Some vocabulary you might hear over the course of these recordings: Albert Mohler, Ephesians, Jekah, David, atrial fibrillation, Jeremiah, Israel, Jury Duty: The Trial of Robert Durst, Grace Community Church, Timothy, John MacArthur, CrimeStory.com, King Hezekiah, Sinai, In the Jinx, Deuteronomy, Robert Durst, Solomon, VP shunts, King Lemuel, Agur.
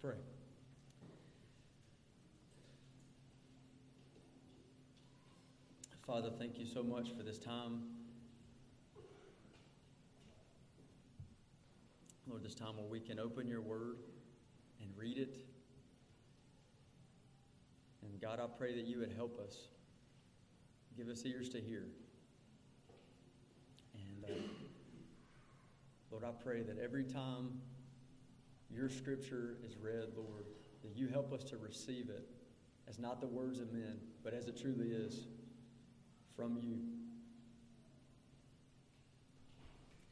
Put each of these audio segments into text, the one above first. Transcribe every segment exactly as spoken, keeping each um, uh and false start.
pray. Father, thank you so much for this time. Lord, this time where we can open your word and read it. And God, I pray that you would help us. Give us ears to hear. And uh, Lord, I pray that every time your scripture is read, Lord, that you help us to receive it as not the words of men, but as it truly is from you.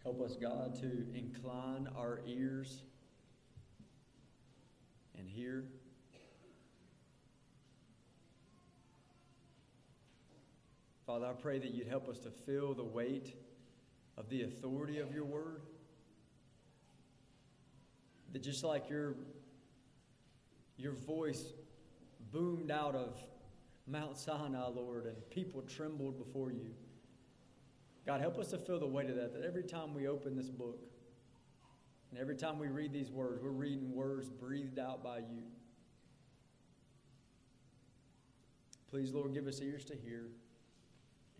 Help us, God, to incline our ears and hear. Father, I pray that you'd help us to feel the weight of the authority of your word. That just like your, your voice boomed out of Mount Sinai, Lord, and people trembled before you. God, help us to feel the weight of that, that every time we open this book and every time we read these words, we're reading words breathed out by you. Please, Lord, give us ears to hear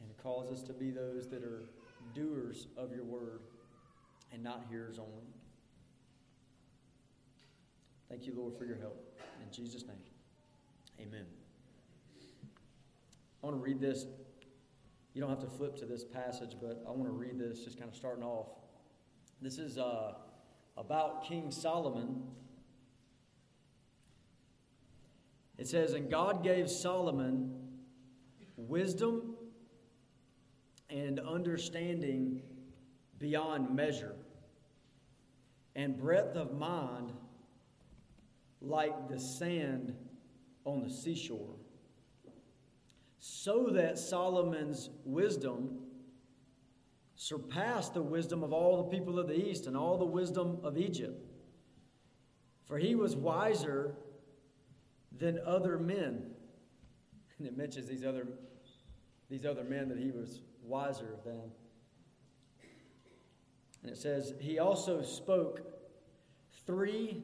and cause us to be those that are doers of your word and not hearers only. Thank you, Lord, for your help. In Jesus' name, amen. I want to read this. You don't have to flip to this passage, but I want to read this, just kind of starting off. This is uh, about King Solomon. It says, "And God gave Solomon wisdom and understanding beyond measure, and breadth of mind like the sand on the seashore, so that Solomon's wisdom surpassed the wisdom of all the people of the East and all the wisdom of Egypt. For he was wiser than other men." And it mentions these other, these other men that he was wiser than. And it says, "He also spoke three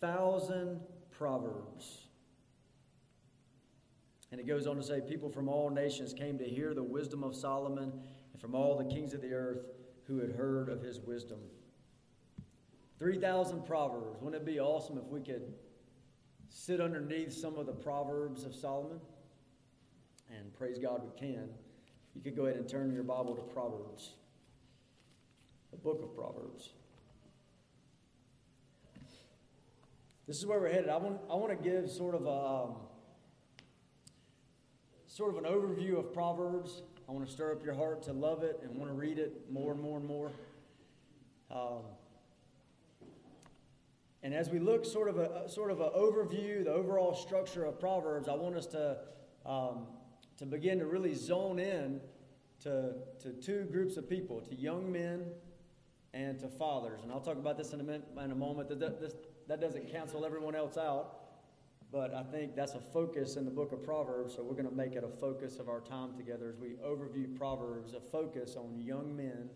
thousand proverbs." And it goes on to say, "People from all nations came to hear the wisdom of Solomon, and from all the kings of the earth who had heard of his wisdom." three thousand proverbs. Wouldn't it be awesome if we could sit underneath some of the proverbs of Solomon? And praise God we can. You could go ahead and turn your Bible to Proverbs, the book of Proverbs. This is where we're headed. I want, I want to give sort of a... Um, Sort of an overview of Proverbs. I want to stir up your heart to love it and want to read it more and more and more. Um, and as we look, sort of a sort of an overview, the overall structure of Proverbs. I want us to um, to begin to really zone in to to two groups of people: to young men and to fathers. And I'll talk about this in a minute, in a moment. That this, that doesn't cancel everyone else out. But I think that's a focus in the book of Proverbs, so we're going to make it a focus of our time together as we overview Proverbs, a focus on young men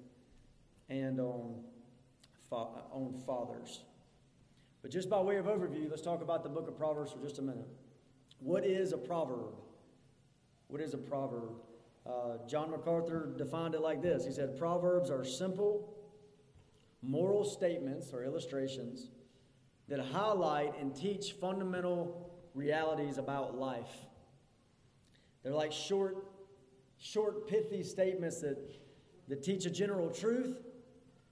and on, fa- on fathers. But just by way of overview, let's talk about the book of Proverbs for just a minute. What is a proverb? What is a proverb? Uh, John MacArthur defined it like this. He said, "Proverbs are simple, moral statements or illustrations that highlight and teach fundamental realities about life." They're like short, short, pithy statements that, that teach a general truth,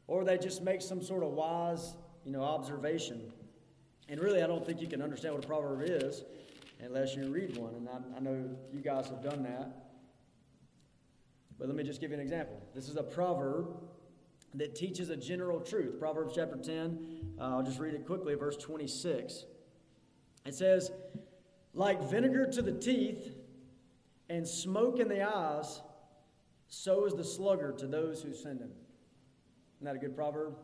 or they just make some sort of wise, you know, observation. And really, I don't think you can understand what a proverb is unless you read one. And I, I know you guys have done that. But let me just give you an example. This is a proverb that teaches a general truth. Proverbs chapter ten, uh, I'll just read it quickly, verse twenty-six. It says, "Like vinegar to the teeth and smoke in the eyes, so is the sluggard to those who send him." Isn't that a good proverb?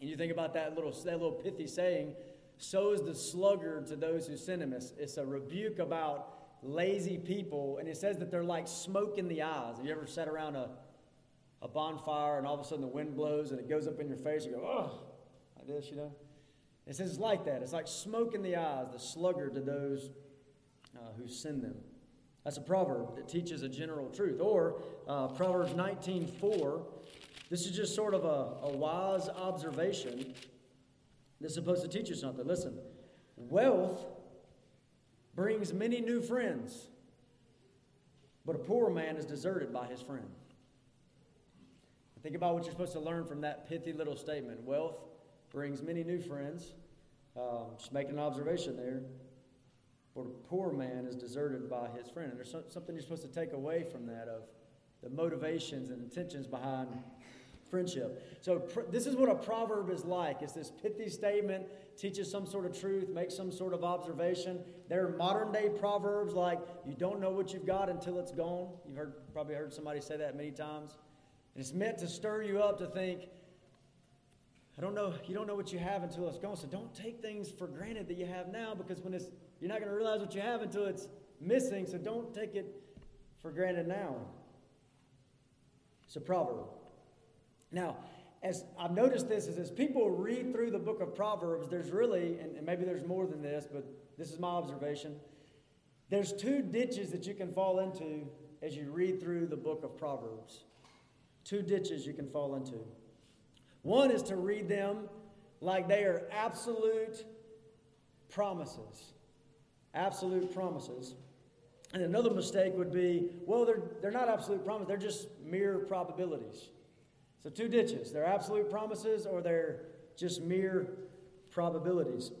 And you think about that little, that little pithy saying, "So is the sluggard to those who send him." It's, it's a rebuke about lazy people, and it says that they're like smoke in the eyes. Have you ever sat around a a bonfire, and all of a sudden the wind blows, and it goes up in your face, you go, "Oh," like this, you know. It says it's like that. It's like smoke in the eyes, the sluggard to those uh, who send them. That's a proverb that teaches a general truth. Or uh, Proverbs nineteen four. This is just sort of a, a wise observation that's supposed to teach you something. Listen, wealth brings many new friends, but a poor man is deserted by his friend. Think about what you're supposed to learn from that pithy little statement. Wealth brings many new friends. Um, just making an observation there. But a poor man is deserted by his friend. And there's so, something you're supposed to take away from that of the motivations and intentions behind friendship. So pr- this is what a proverb is like. It's this pithy statement, teaches some sort of truth, makes some sort of observation. There are modern day proverbs like, you don't know what you've got until it's gone. You've heard probably heard somebody say that many times. And it's meant to stir you up to think, I don't know, you don't know what you have until it's gone. So don't take things for granted that you have now, because when it's, you're not going to realize what you have until it's missing. So don't take it for granted now. It's a proverb. Now, as I've noticed this, is as people read through the book of Proverbs, there's really, and, and maybe there's more than this, but this is my observation. There's two ditches that you can fall into as you read through the book of Proverbs. Two ditches you can fall into. One is to read them like they are absolute promises. Absolute promises. And another mistake would be, well, they're, they're not absolute promises. They're just mere probabilities. So two ditches. They're absolute promises or they're just mere probabilities.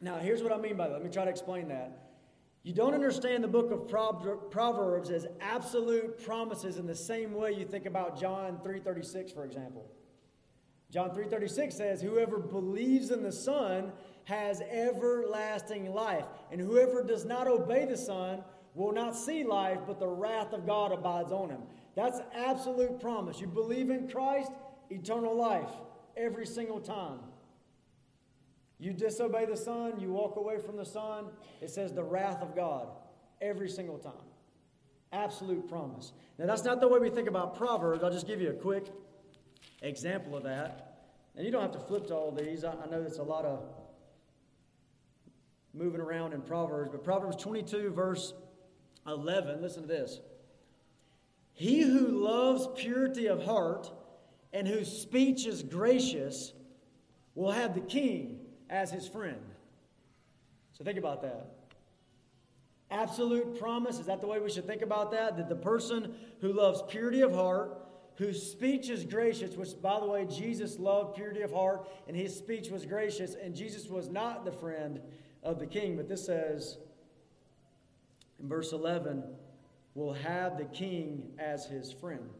Now, here's what I mean by that. Let me try to explain that. You don't understand the book of Proverbs as absolute promises in the same way you think about John three thirty-six, for example. John three thirty-six says, whoever believes in the Son has everlasting life, and whoever does not obey the Son will not see life, but the wrath of God abides on him. That's absolute promise. You believe in Christ, eternal life, every single time. You disobey the Son, you walk away from the Son, it says the wrath of God every single time. Absolute promise. Now, that's not the way we think about Proverbs. I'll just give you a quick example of that. And you don't have to flip to all these. I, I know it's a lot of moving around in Proverbs, but Proverbs twenty-two, verse eleven, listen to this. He who loves purity of heart and whose speech is gracious will have the king as his friend. So think about that. Absolute promise. Is that the way we should think about that? That the person who loves purity of heart, whose speech is gracious, which, by the way, Jesus loved purity of heart, and his speech was gracious, and Jesus was not the friend of the king. But this says in verse eleven, will have the king as his friend.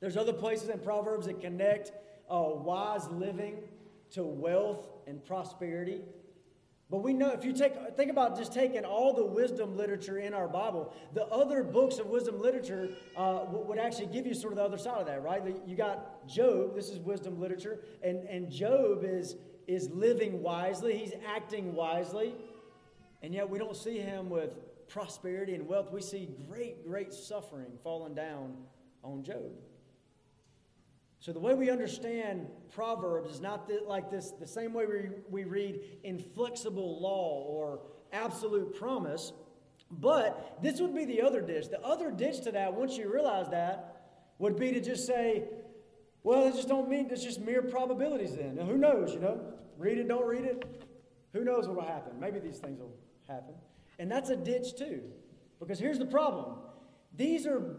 There's other places in Proverbs that connect uh, wise living to wealth and prosperity. But we know, if you take think about just taking all the wisdom literature in our Bible, the other books of wisdom literature uh, would actually give you sort of the other side of that, right? You got Job, this is wisdom literature, and, and Job is, is living wisely, he's acting wisely, and yet we don't see him with prosperity and wealth. We see great, great suffering falling down on Job. So the way we understand Proverbs is not the, like this, the same way we, we read inflexible law or absolute promise, but this would be the other ditch. The other ditch to that, once you realize that, would be to just say, well, it just don't mean, it's just mere probabilities then. Now, who knows, you know? Read it, don't read it. Who knows what will happen? Maybe these things will happen. And that's a ditch too, because here's the problem. These are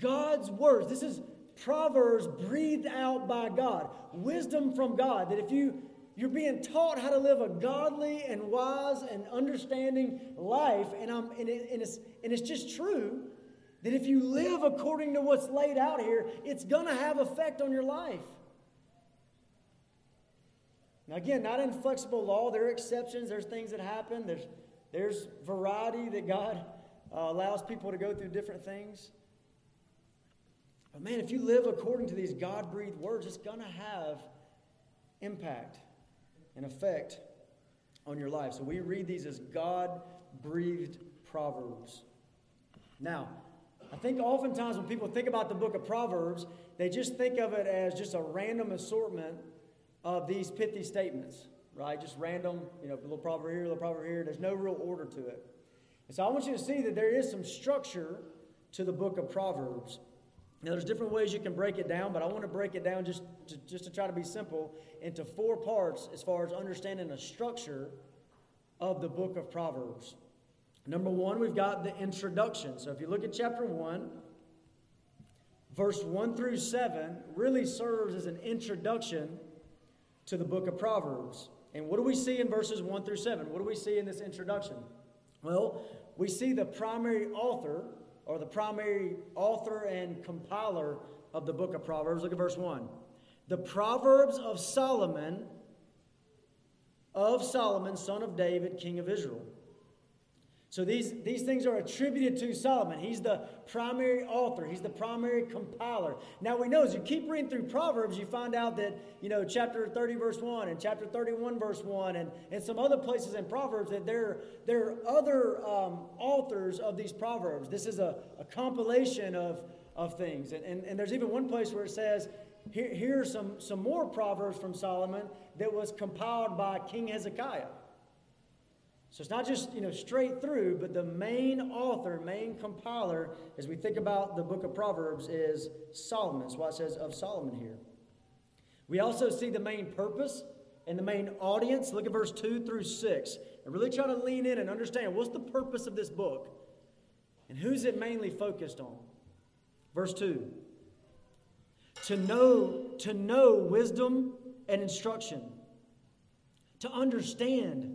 God's words. This is Proverbs breathed out by God. Wisdom from God. That if you, you're being taught how to live a godly and wise and understanding life. And, I'm, and, it, and, it's, and it's just true that if you live according to what's laid out here, it's going to have effect on your life. Now again, not inflexible law. There are exceptions. There's things that happen. There's, there's variety that God uh, allows people to go through different things. But man, if you live according to these God-breathed words, it's going to have impact and effect on your life. So we read these as God-breathed proverbs. Now, I think oftentimes when people think about the book of Proverbs, they just think of it as just a random assortment of these pithy statements, right? Just random, you know, a little proverb here, a little proverb here. There's no real order to it. And so I want you to see that there is some structure to the book of Proverbs. Now, there's different ways you can break it down, but I want to break it down just to, just to try to be simple into four parts as far as understanding the structure of the book of Proverbs. Number one, we've got the introduction. So if you look at chapter one, verse one through seven really serves as an introduction to the book of Proverbs. And what do we see in verses one through seven? What do we see in this introduction? Well, we see the primary author, or the primary author and compiler of the book of Proverbs. Look at verse one. The Proverbs of Solomon, of Solomon, son of David, king of Israel. So these, these things are attributed to Solomon. He's the primary author. He's the primary compiler. Now we know as you keep reading through Proverbs, you find out that, you know, chapter thirty, verse one, and chapter thirty-one, verse one, and, and some other places in Proverbs that there, there are other um, authors of these Proverbs. This is a, a compilation of, of things. And, and, and there's even one place where it says, here, here are some, some more Proverbs from Solomon that was compiled by King Hezekiah. So it's not just, you know, straight through, but the main author, main compiler, as we think about the book of Proverbs, is Solomon. That's why it says of Solomon here. We also see the main purpose and the main audience. Look at verse two through six. And really try to lean in and understand, what's the purpose of this book? And who's it mainly focused on? Verse two. To know, to know wisdom and instruction. To understand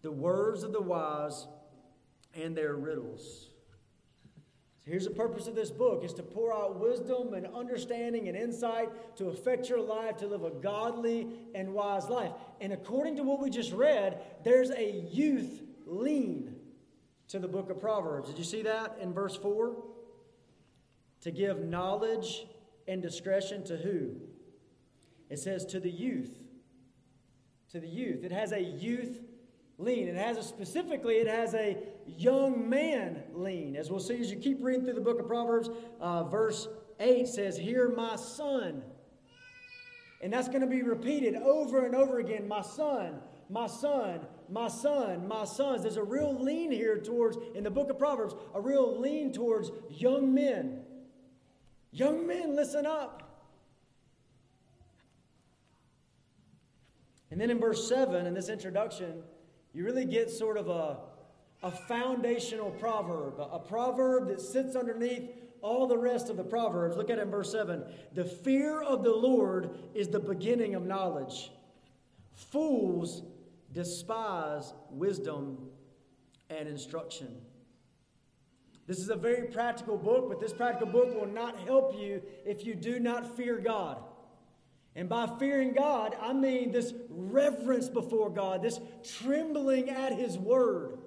the words of the wise and their riddles. So here's the purpose of this book, is to pour out wisdom and understanding and insight to affect your life, to live a godly and wise life. And according to what we just read, there's a youth lean to the book of Proverbs. Did you see that in verse four? To give knowledge and discretion to who? It says to the youth. To the youth. It has a youth lean. It has a, specifically, it has a young man lean. As we'll see as you keep reading through the book of Proverbs, uh, verse eight says, hear my son. And that's going to be repeated over and over again. My son, my son, my son, my sons. There's a real lean here towards, in the book of Proverbs, a real lean towards young men. Young men, listen up. And then in verse seven, in this introduction, you really get sort of a, a foundational proverb, a, a proverb that sits underneath all the rest of the Proverbs. Look at it in verse seven. The fear of the Lord is the beginning of knowledge. Fools despise wisdom and instruction. This is a very practical book, but this practical book will not help you if you do not fear God. And by fearing God, I mean this reverence before God, this trembling at His Word.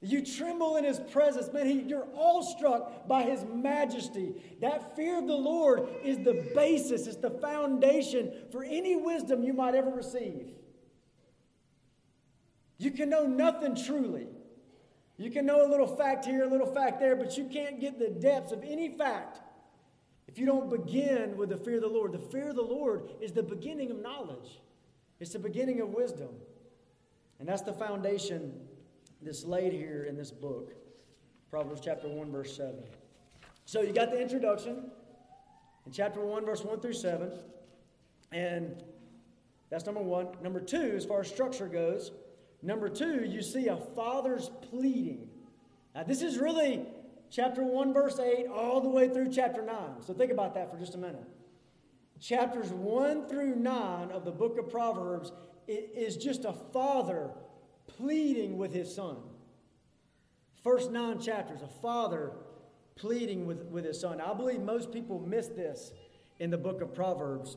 You tremble in His presence. Man, he, you're awestruck by His majesty. That fear of the Lord is the basis, it's the foundation for any wisdom you might ever receive. You can know nothing truly. You can know a little fact here, a little fact there, but you can't get the depths of any fact if you don't begin with the fear of the Lord. The fear of the Lord is the beginning of knowledge. It's the beginning of wisdom. And that's the foundation that's laid here in this book. Proverbs chapter one, verse seven. So you got the introduction in chapter one, verse one through seven. And that's number one. Number two, as far as structure goes, number two, you see a father's pleading. Now this is really chapter one, verse eight, all the way through chapter nine. So think about that for just a minute. Chapters one through nine of the book of Proverbs is just a father pleading with his son. First nine chapters, a father pleading with, with his son. I believe most people miss this in the book of Proverbs.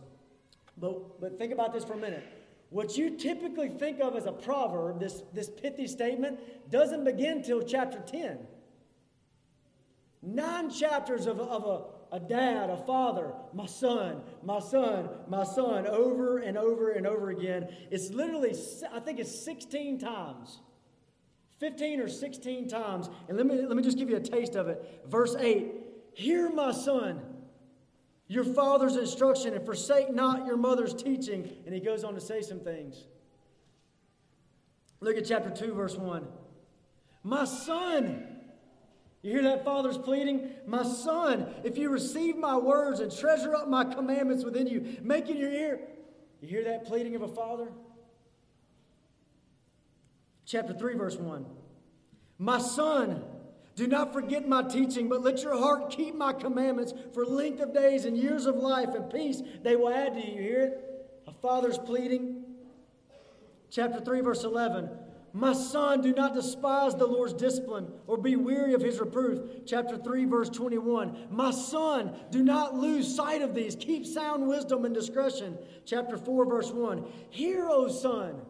But, but think about this for a minute. What you typically think of as a proverb, this, this pithy statement, doesn't begin till chapter ten. Nine chapters of, of a, a dad, a father, my son, my son, my son, over and over and over again. It's literally, I think it's sixteen times. fifteen or sixteen times. And let me, let me just give you a taste of it. Verse eight, hear my son, your father's instruction, and forsake not your mother's teaching. And he goes on to say some things. Look at chapter two, verse one. My son, you hear that father's pleading? My son, if you receive my words and treasure up my commandments within you, make in your ear. You hear that pleading of a father? Chapter three, verse one. My son, do not forget my teaching, but let your heart keep my commandments, for length of days and years of life and peace they will add to you. You hear it? A father's pleading. Chapter three, verse eleven. My son, do not despise the Lord's discipline or be weary of his reproof. Chapter three, verse twenty-one. My son, do not lose sight of these. Keep sound wisdom and discretion. Chapter four, verse one. Hear, O son.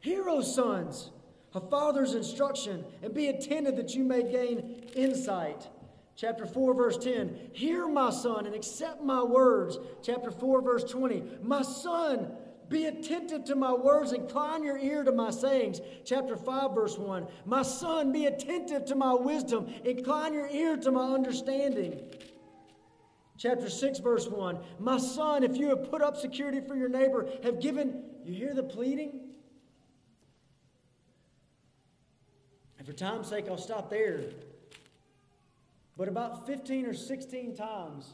Hear, O sons, a father's instruction, and be attentive that you may gain insight. Chapter four, verse ten. Hear, my son, and accept my words. Chapter four, verse twenty. My son, be attentive to my words, incline your ear to my sayings. Chapter five, verse one. My son, be attentive to my wisdom, incline your ear to my understanding. Chapter six, verse one. My son, if you have put up security for your neighbor, have given, you hear the pleading? For time's sake, I'll stop there. But about fifteen or sixteen times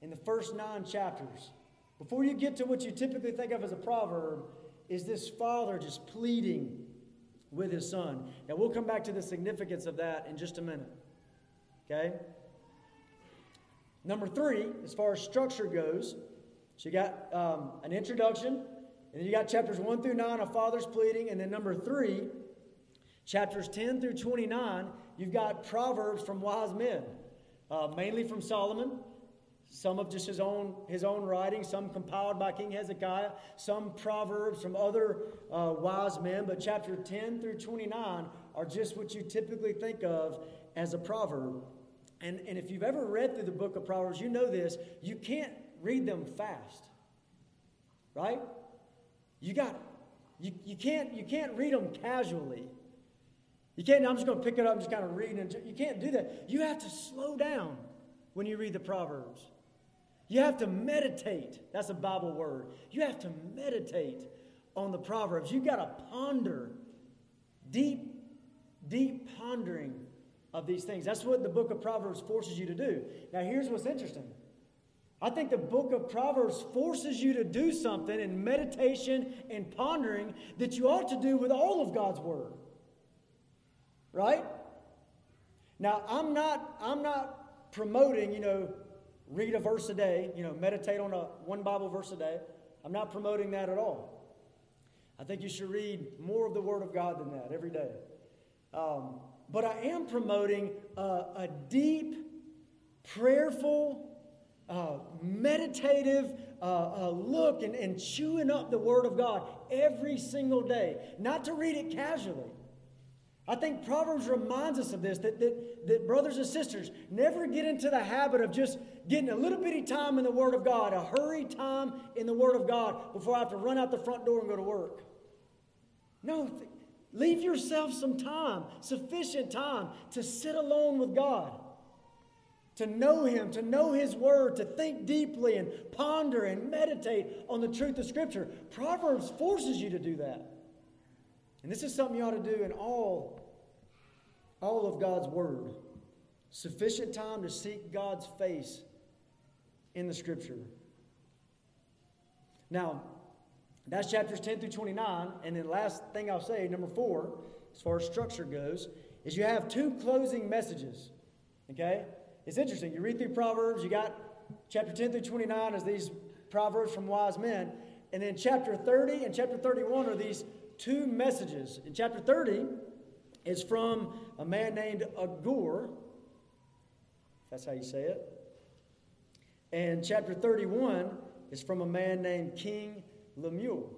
in the first nine chapters, before you get to what you typically think of as a proverb, is this father just pleading with his son. Now, we'll come back to the significance of that in just a minute. Okay? Number three, as far as structure goes, so you got um, an introduction, and then you got chapters one through nine, a father's pleading, and then number three, chapters ten through twenty-nine, you've got proverbs from wise men, uh, mainly from Solomon, some of just his own his own writing, some compiled by King Hezekiah, some proverbs from other uh, wise men. But chapter ten through twenty-nine are just what you typically think of as a proverb. And, and if you've ever read through the book of Proverbs, you know this. You can't read them fast, right? You got you you can't you can't read them casually. You can't, I'm just going to pick it up and just kind of read it. You can't do that. You have to slow down when you read the Proverbs. You have to meditate. That's a Bible word. You have to meditate on the Proverbs. You've got to ponder, deep, deep pondering of these things. That's what the book of Proverbs forces you to do. Now, here's what's interesting. I think the book of Proverbs forces you to do something in meditation and pondering that you ought to do with all of God's word. Right? Now, I'm not I'm not promoting, you know, read a verse a day, you know, meditate on a one Bible verse a day. I'm not promoting that at all. I think you should read more of the Word of God than that every day. Um, but I am promoting a, a deep, prayerful, uh, meditative uh, uh, look and, and chewing up the Word of God every single day. Not to read it casually. I think Proverbs reminds us of this, that, that that brothers and sisters, never get into the habit of just getting a little bitty time in the Word of God, a hurry time in the Word of God before I have to run out the front door and go to work. No, th- leave yourself some time, sufficient time to sit alone with God, to know Him, to know His Word, to think deeply and ponder and meditate on the truth of Scripture. Proverbs forces you to do that. And this is something you ought to do in all, all of God's Word. Sufficient time to seek God's face in the Scripture. Now, that's chapters ten through twenty-nine. And then last thing I'll say, number four, as far as structure goes, is you have two closing messages. Okay? It's interesting. You read through Proverbs. You got chapter ten through twenty-nine as these proverbs from wise men. And then chapter thirty and chapter thirty-one are these two messages. In chapter thirty is from a man named Agur. That's how you say it. And chapter thirty-one is from a man named King Lemuel.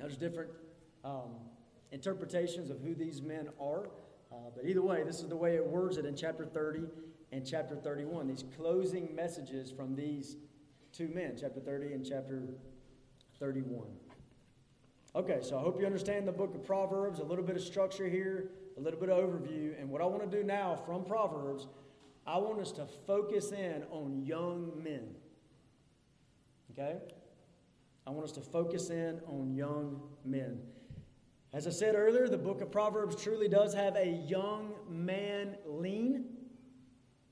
Now, there's different um, interpretations of who these men are, uh, but either way, this is the way it words it in chapter thirty and chapter thirty-one, these closing messages from these two men, chapter thirty and chapter thirty-one. Okay, so I hope you understand the book of Proverbs, a little bit of structure here, a little bit of overview, and what I want to do now from Proverbs, I want us to focus in on young men, okay? I want us to focus in on young men. As I said earlier, the book of Proverbs truly does have a young man lean.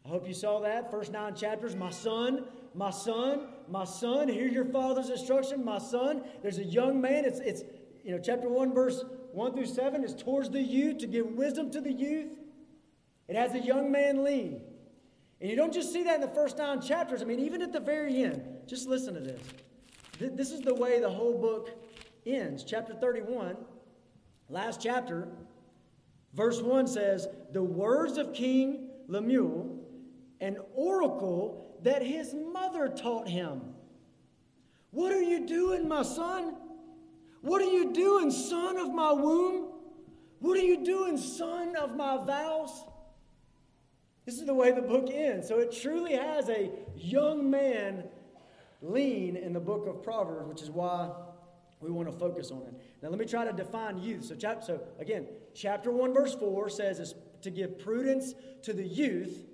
I hope you saw that. First nine chapters, my son, my son, my son, hear your father's instruction, my son. There's a young man. It's, it's you know, chapter one, verse one through seven is towards the youth, to give wisdom to the youth. It has a young man lean. And you don't just see that in the first nine chapters. I mean, even at the very end, just listen to this. This is the way the whole book ends. Chapter thirty-one, last chapter, verse one says, the words of King Lemuel, an oracle that his mother taught him. What are you doing, my son? What are you doing, son of my womb? What are you doing, son of my vows? This is the way the book ends. So it truly has a young man lean in the book of Proverbs, which is why we want to focus on it. Now, let me try to define youth. So, chap- so again, chapter one, verse four says it's to give prudence to the youth.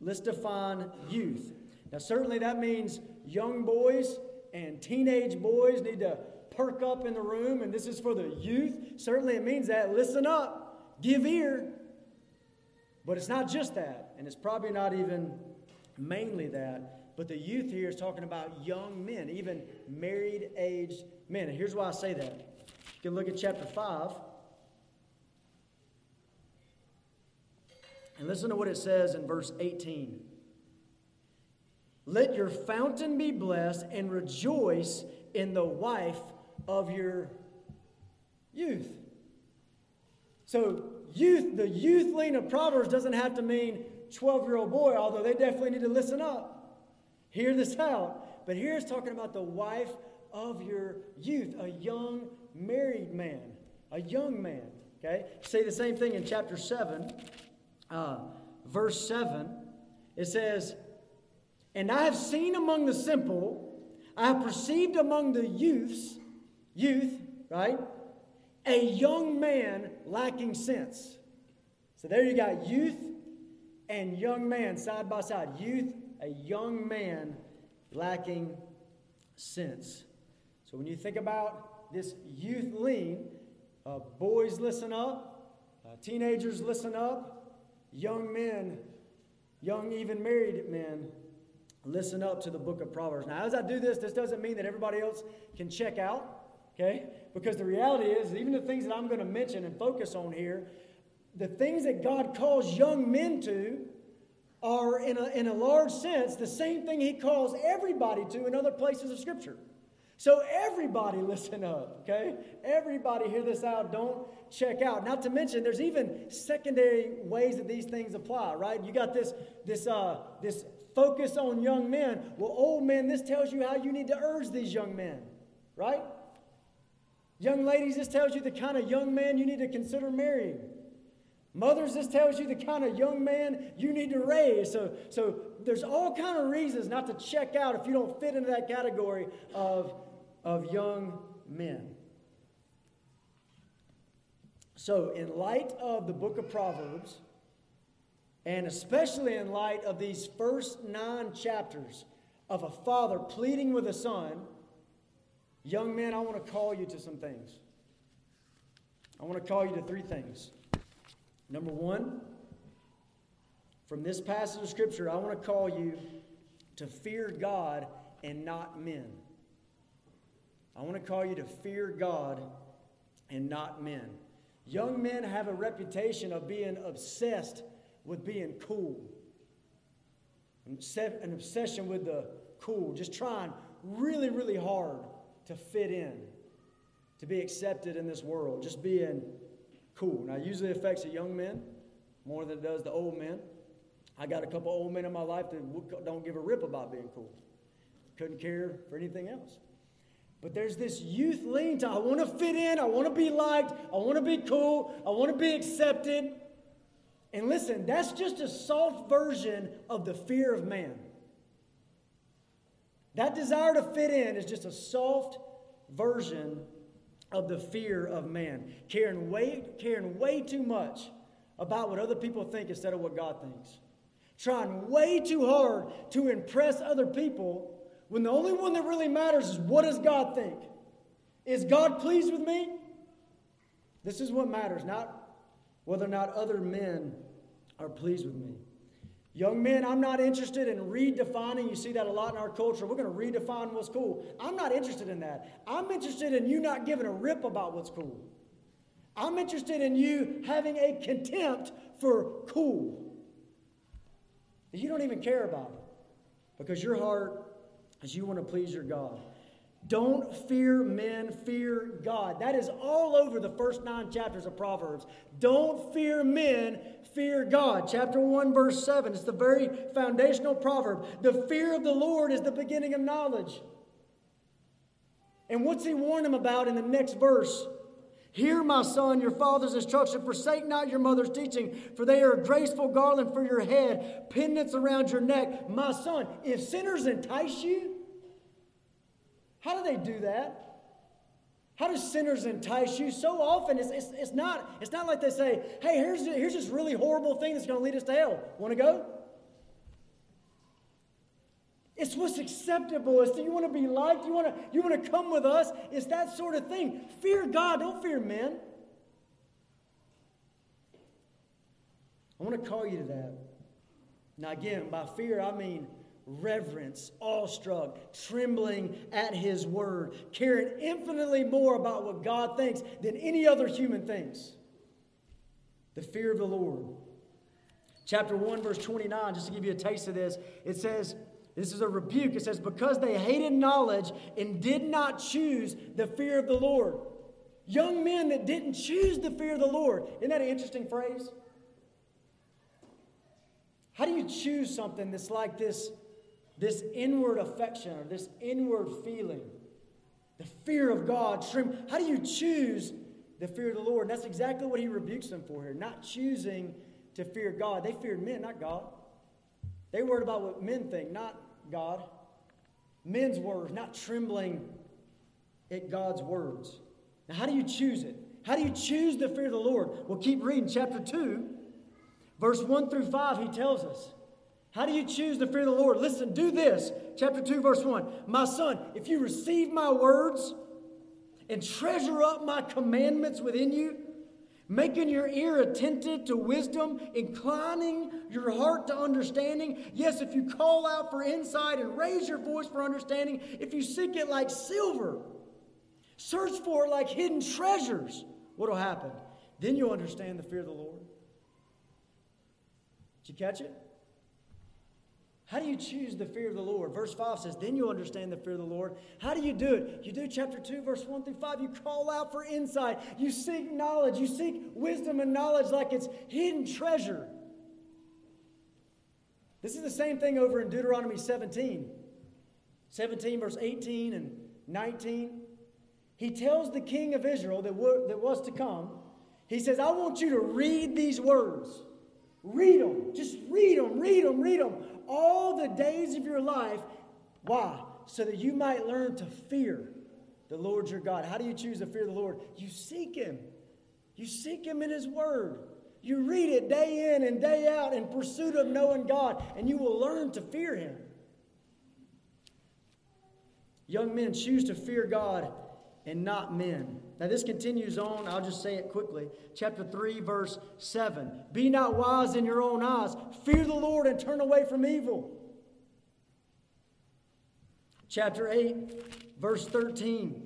Let's define youth. Now, certainly that means young boys and teenage boys need to perk up in the room, and this is for the youth. Certainly it means that. Listen up. Give ear. But it's not just that, and it's probably not even mainly that. But the youth here is talking about young men, even married-aged men. And here's why I say that. You can look at chapter five. And listen to what it says in verse eighteen. Let your fountain be blessed and rejoice in the wife of your youth. So youth, the youth lean of Proverbs doesn't have to mean twelve-year-old boy, although they definitely need to listen up. Hear this out. But here it's talking about the wife of your youth, a young married man, a young man. Okay? Say the same thing in chapter seven, uh, verse seven. It says, and I have seen among the simple, I have perceived among the youths, youth, right, a young man lacking sense. So there you got youth and young man side by side. Youth, a young man lacking sense. So when you think about this youth lean, uh, boys listen up, uh, teenagers listen up, young men, young even married men, listen up to the book of Proverbs. Now, as I do this, this doesn't mean that everybody else can check out, okay? Because the reality is, even the things that I'm going to mention and focus on here, the things that God calls young men to, are, in a, in a large sense, the same thing he calls everybody to in other places of Scripture. So everybody listen up, okay? Everybody hear this out. Don't check out. Not to mention, there's even secondary ways that these things apply, right? You got this, this, uh, this focus on young men. Well, old men, this tells you how you need to urge these young men, right? Young ladies, this tells you the kind of young man you need to consider marrying. Mothers, this tells you the kind of young man you need to raise. So, so there's all kind of reasons not to check out if you don't fit into that category of, of young men. So in light of the book of Proverbs, and especially in light of these first nine chapters of a father pleading with a son, young men, I want to call you to some things. I want to call you to three things. Number one, from this passage of Scripture, I want to call you to fear God and not men. I want to call you to fear God and not men. Young men have a reputation of being obsessed with being cool. An obsession with the cool, just trying really, really hard to fit in, to be accepted in this world, just being cool. Now, it usually affects the young men more than it does the old men. I got a couple old men in my life that don't give a rip about being cool. Couldn't care for anything else. But there's this youth lean to, I want to fit in, I want to be liked, I want to be cool, I want to be accepted. And listen, that's just a soft version of the fear of man. That desire to fit in is just a soft version of the fear of man. Caring way, caring way too much about what other people think instead of what God thinks. Trying way too hard to impress other people when the only one that really matters is, what does God think? Is God pleased with me? This is what matters, not whether or not other men are pleased with me. Young men, I'm not interested in redefining. You see that a lot in our culture. We're going to redefine what's cool. I'm not interested in that. I'm interested in you not giving a rip about what's cool. I'm interested in you having a contempt for cool that you don't even care about it, because your heart, because you want to please your God. Don't fear men, fear God. That is all over the first nine chapters of Proverbs. Don't fear men, fear God. Chapter one, verse seven. It's the very foundational proverb. The fear of the Lord is the beginning of knowledge. And what's he warn him about in the next verse? Hear, my son, your father's instruction. Forsake not your mother's teaching, for they are a graceful garland for your head, pendants around your neck. My son, if sinners entice you, how do they do that? How do sinners entice you? So often, it's, it's, it's, not, it's not like they say, hey, here's, here's this really horrible thing that's going to lead us to hell. Want to go? It's what's acceptable. It's that you want to be liked. You want to, you want to come with us. It's that sort of thing. Fear God. Don't fear men. I want to call you to that. Now, again, by fear, I mean reverence, awestruck, trembling at his word, caring infinitely more about what God thinks than any other human thinks. The fear of the Lord. Chapter one, verse twenty-nine, just to give you a taste of this, it says, this is a rebuke. It says, because they hated knowledge and did not choose the fear of the Lord. Young men that didn't choose the fear of the Lord. Isn't that an interesting phrase? How do you choose something that's like this? This inward affection or this inward feeling, the fear of God. How do you choose the fear of the Lord? And that's exactly what he rebukes them for here, not choosing to fear God. They feared men, not God. They worried about what men think, not God. Men's words, not trembling at God's words. Now, how do you choose it? How do you choose the fear of the Lord? Well, keep reading. Chapter two, verse one through five, he tells us. How do you choose the fear of the Lord? Listen, do this. Chapter two, verse one. My son, if you receive my words and treasure up my commandments within you, making your ear attentive to wisdom, inclining your heart to understanding. Yes, if you call out for insight and raise your voice for understanding, if you seek it like silver, search for it like hidden treasures, what will happen? Then you'll understand the fear of the Lord. Did you catch it? How do you choose the fear of the Lord? Verse five says, then you'll understand the fear of the Lord. How do you do it? You do chapter two, verse one through five. You call out for insight. You seek knowledge. You seek wisdom and knowledge like it's hidden treasure. This is the same thing over in Deuteronomy seventeen. seventeen, verse eighteen and nineteen. He tells the king of Israel that was to come, he says, I want you to read these words. Read them. Just read them, read them, read them. All the days of your life. Why? So that you might learn to fear the Lord your God. How do you choose to fear the Lord? You seek him. You seek him in his word. You read it day in and day out in pursuit of knowing God, and you will learn to fear him. Young men, choose to fear God and not men. Now this continues on. I'll just say it quickly. Chapter three, verse seven. Be not wise in your own eyes. Fear the Lord and turn away from evil. Chapter eight, verse thirteen.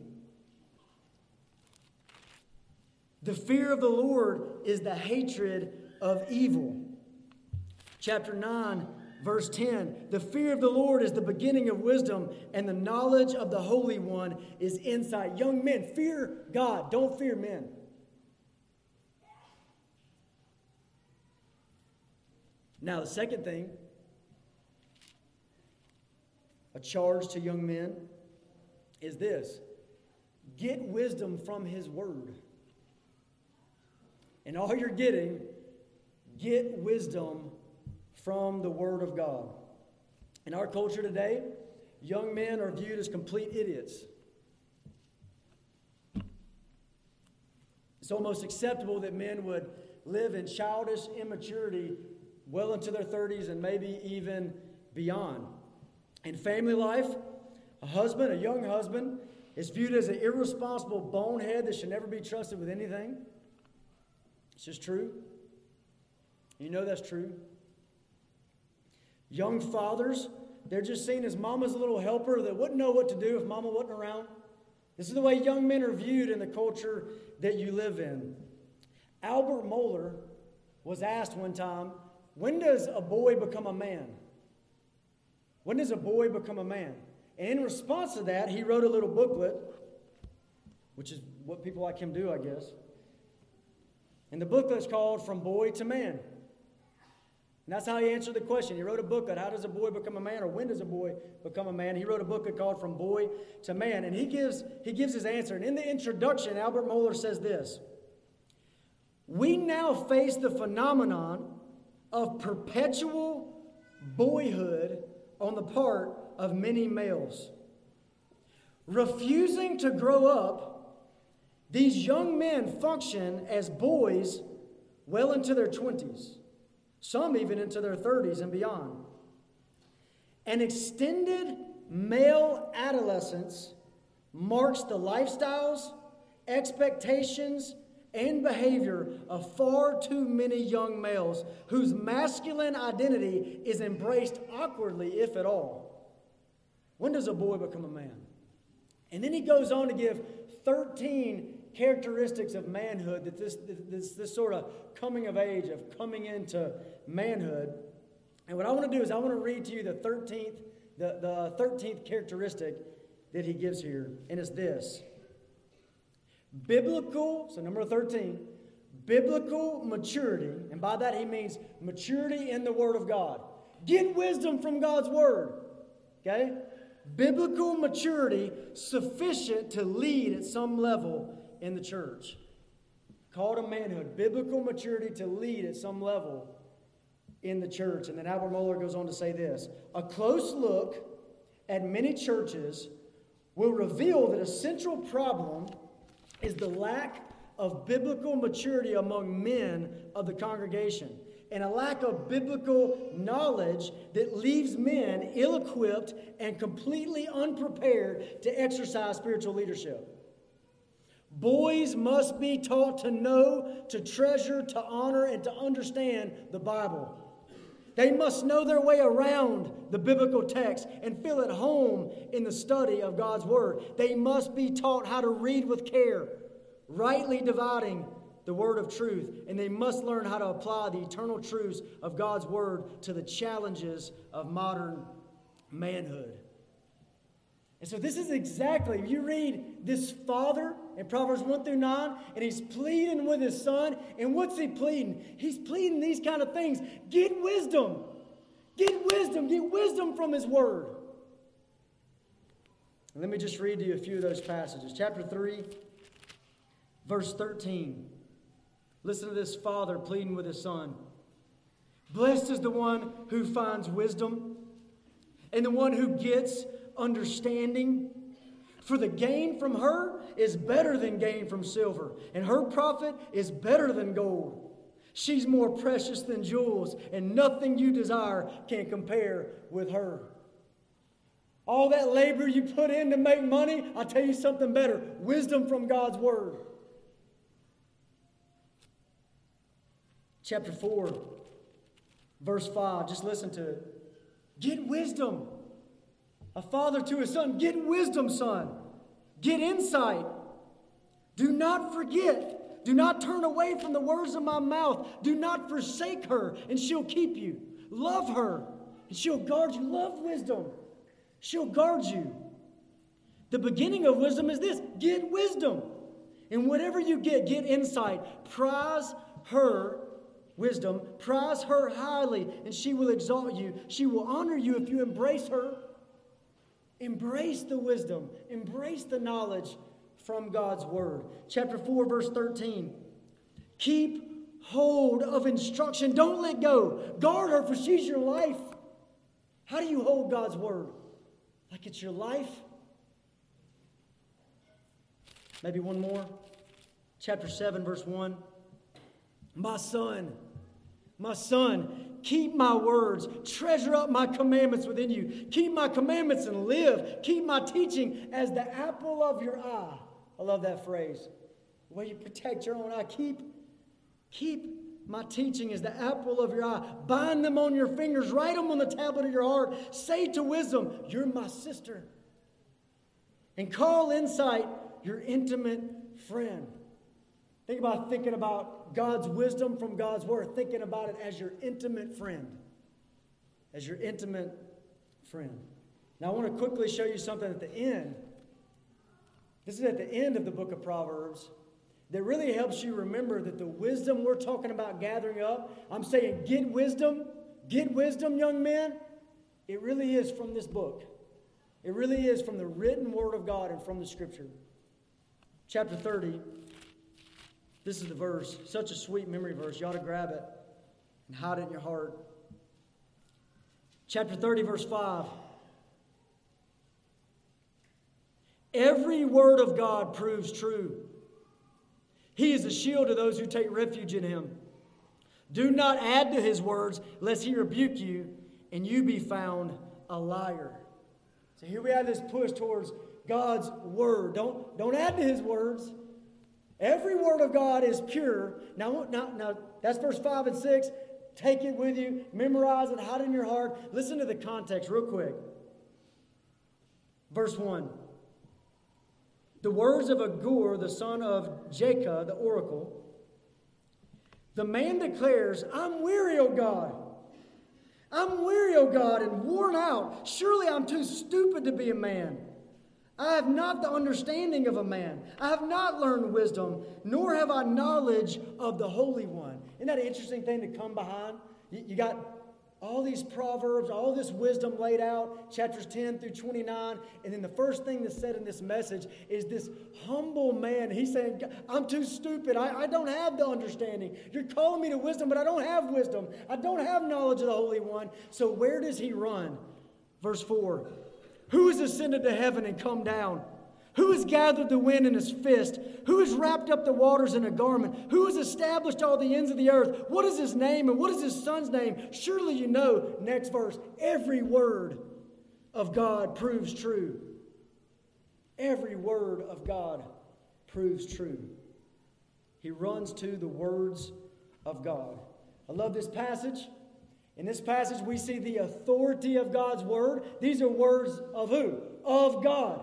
The fear of the Lord is the hatred of evil. Chapter nine, verse ten, the fear of the Lord is the beginning of wisdom, and the knowledge of the Holy One is insight. Young men, fear God. Don't fear men. Now, the second thing, a charge to young men, is this. Get wisdom from his word. And all you're getting, get wisdom from the word of God. In our culture today, young men are viewed as complete idiots. It's almost acceptable that men would live in childish immaturity well into their thirties and maybe even beyond. In family life, a husband, a young husband, is viewed as an irresponsible bonehead that should never be trusted with anything. It's just true. You know that's true. Young fathers, they're just seen as mama's little helper that wouldn't know what to do if mama wasn't around. This is the way young men are viewed in the culture that you live in. Albert Mohler was asked one time, when does a boy become a man? When does a boy become a man? And in response to that, he wrote a little booklet, which is what people like him do, I guess. And the booklet's called From Boy to Man. And that's how he answered the question. He wrote a booklet, How Does a Boy Become a Man? Or When Does a Boy Become a Man? He wrote a booklet called From Boy to Man. And he gives, he gives his answer. And in the introduction, Albert Mohler says this: we now face the phenomenon of perpetual boyhood on the part of many males. Refusing to grow up, these young men function as boys well into their twenties. Some even into their thirties and beyond. An extended male adolescence marks the lifestyles, expectations, and behavior of far too many young males whose masculine identity is embraced awkwardly, if at all. When does a boy become a man? And then he goes on to give thirteen characteristics of manhood, that this, this this sort of coming of age, of coming into manhood. And what I want to do is I want to read to you the thirteenth, the, the thirteenth characteristic that he gives here, and it's this. Biblical, so number thirteen, biblical maturity, and by that he means maturity in the Word of God. Get wisdom from God's Word, okay? Biblical maturity sufficient to lead at some level in the church. Called to manhood. Biblical maturity to lead at some level in the church. And then Albert Mohler goes on to say this: a close look at many churches will reveal that a central problem is the lack of biblical maturity among men of the congregation, and a lack of biblical knowledge that leaves men ill-equipped and completely unprepared to exercise spiritual leadership. Boys must be taught to know, to treasure, to honor, and to understand the Bible. They must know their way around the biblical text and feel at home in the study of God's Word. They must be taught how to read with care, rightly dividing the word of truth, and they must learn how to apply the eternal truths of God's Word to the challenges of modern manhood. And so this is exactly, you read this father in Proverbs one through nine, and he's pleading with his son. And what's he pleading? He's pleading these kind of things. Get wisdom. Get wisdom. Get wisdom from his word. And let me just read to you a few of those passages. Chapter three, verse thirteen. Listen to this father pleading with his son. Blessed is the one who finds wisdom, and the one who gets understanding, for the gain from her is better than gain from silver, and her profit is better than gold. She's more precious than jewels, and nothing you desire can compare with her. All that labor you put in to make money, I'll tell you something better: wisdom from God's word. Chapter four, verse five, just listen to it. Get wisdom. A father to his son, get wisdom, son. Get insight. Do not forget. Do not turn away from the words of my mouth. Do not forsake her, and she'll keep you. Love her, and she'll guard you. Love wisdom. She'll guard you. The beginning of wisdom is this: get wisdom. And whatever you get, get insight. Prize her wisdom. Prize her highly, and she will exalt you. She will honor you if you embrace her. Embrace the wisdom. Embrace the knowledge from God's word. Chapter four, verse thirteen. Keep hold of instruction. Don't let go. Guard her, for she's your life. How do you hold God's word? Like it's your life? Maybe one more. Chapter seven, verse one. My son, my son, keep my words. Treasure up my commandments within you. Keep my commandments and live. Keep my teaching as the apple of your eye. I love that phrase. The way you protect your own eye. Keep, keep my teaching as the apple of your eye. Bind them on your fingers. Write them on the tablet of your heart. Say to wisdom, you're my sister. And call insight your intimate friend. Think about thinking about God's wisdom from God's word. Thinking about it as your intimate friend. As your intimate friend. Now I want to quickly show you something at the end. This is at the end of the book of Proverbs. That really helps you remember that the wisdom we're talking about gathering up. I'm saying get wisdom. Get wisdom, young men. It really is from this book. It really is from the written word of God and from the scripture. Chapter thirty. This is the verse, such a sweet memory verse. You ought to grab it and hide it in your heart. Chapter thirty, verse five. Every word of God proves true. He is a shield to those who take refuge in him. Do not add to his words, lest he rebuke you, and you be found a liar. So here we have this push towards God's word. Don't, don't add to his words. Every word of God is pure. Now, now, now, that's verse five and six. Take it with you. Memorize it. Hide it in your heart. Listen to the context real quick. Verse one. The words of Agur, the son of Jekah, the oracle. The man declares, I'm weary, O God. I'm weary, O God, and worn out. Surely I'm too stupid to be a man. I have not the understanding of a man. I have not learned wisdom, nor have I knowledge of the Holy One. Isn't that an interesting thing to come behind? You got all these proverbs, all this wisdom laid out, chapters ten through twenty-nine. And then the first thing that's said in this message is this humble man. He's saying, I'm too stupid. I, I don't have the understanding. You're calling me to wisdom, but I don't have wisdom. I don't have knowledge of the Holy One. So where does he run? Verse four. Who has ascended to heaven and come down? Who has gathered the wind in his fist? Who has wrapped up the waters in a garment? Who has established all the ends of the earth? What is his name and what is his son's name? Surely you know, next verse, every word of God proves true. Every word of God proves true. He runs to the words of God. I love this passage. In this passage, we see the authority of God's word. These are words of who? Of God.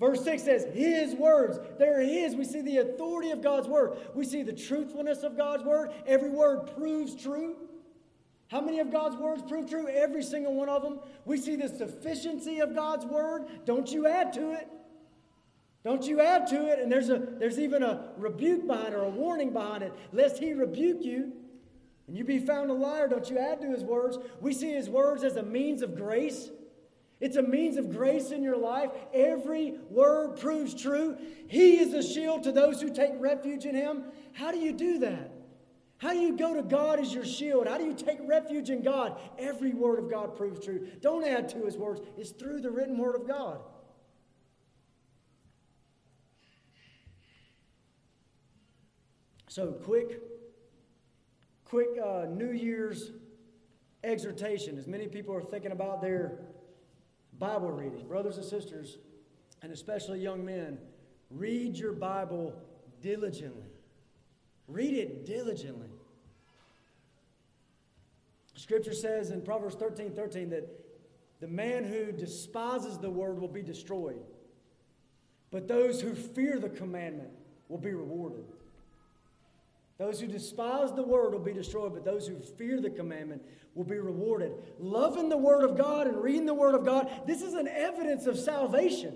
Verse six says, his words. They're his. We see the authority of God's word. We see the truthfulness of God's word. Every word proves true. How many of God's words prove true? Every single one of them. We see the sufficiency of God's word. Don't you add to it. Don't you add to it. And there's a there's even a rebuke behind it, or a warning behind it, lest he rebuke you. And you be found a liar, don't you add to his words. We see his words as a means of grace. It's a means of grace in your life. Every word proves true. He is a shield to those who take refuge in him. How do you do that? How do you go to God as your shield? How do you take refuge in God? Every word of God proves true. Don't add to his words. It's through the written word of God. So quick. Quick uh, New Year's exhortation, as many people are thinking about their Bible reading. Brothers and sisters, and especially young men, read your Bible diligently. Read it diligently. Scripture says in Proverbs thirteen thirteen that the man who despises the word will be destroyed, but those who fear the commandment will be rewarded. Those who despise the word will be destroyed, but those who fear the commandment will be rewarded. Loving the word of God and reading the word of God, this is an evidence of salvation.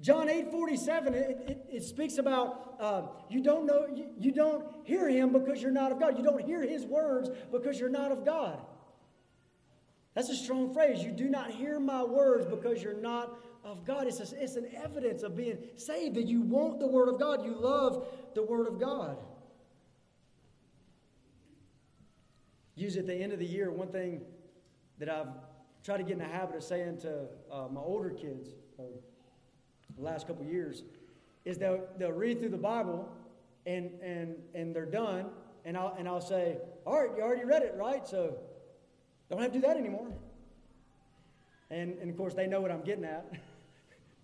John eight forty-seven, it, it, it speaks about uh, you don't know, you, you don't hear him because you're not of God. You don't hear his words because you're not of God. That's a strong phrase. You do not hear my words because you're not of God. It's, a, it's an evidence of being saved that you want the Word of God. You love the Word of God. Usually at the end of the year, one thing that I've tried to get in the habit of saying to uh, my older kids uh, the last couple years is they'll, they'll read through the Bible and and and they're done. And I'll, and I'll say, all right, you already read it, right? So don't have to do that anymore. And, and of course, they know what I'm getting at.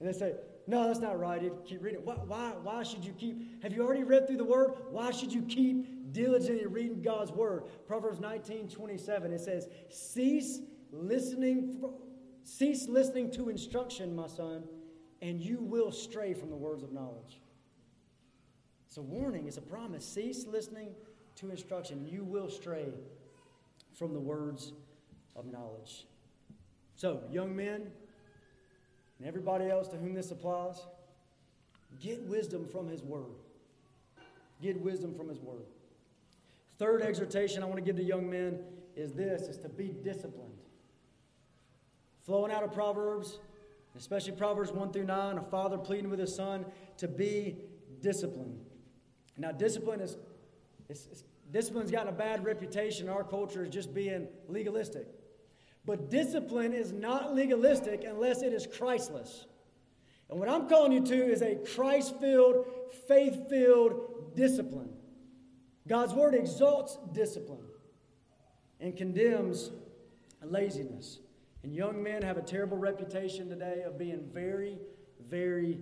And they say, no, that's not right. You keep reading. Why, why, why should you keep? Have you already read through the Word? Why should you keep diligently reading God's Word? Proverbs nineteen twenty-seven, it says, Cease listening, cease listening to instruction, my son, and you will stray from the words of knowledge. It's a warning. It's a promise. Cease listening to instruction. You will stray from the words of knowledge. So, young men, and everybody else to whom this applies, get wisdom from his word. Get wisdom from his word. Third exhortation I want to give to young men is this, is to be disciplined. Flowing out of Proverbs, especially Proverbs one through nine, a father pleading with his son to be disciplined. Now, discipline is, it's, it's, discipline's gotten a bad reputation in our culture as just being legalistic. But discipline is not legalistic unless it is Christless. And what I'm calling you to is a Christ-filled, faith-filled discipline. God's word exalts discipline and condemns laziness. And young men have a terrible reputation today of being very, very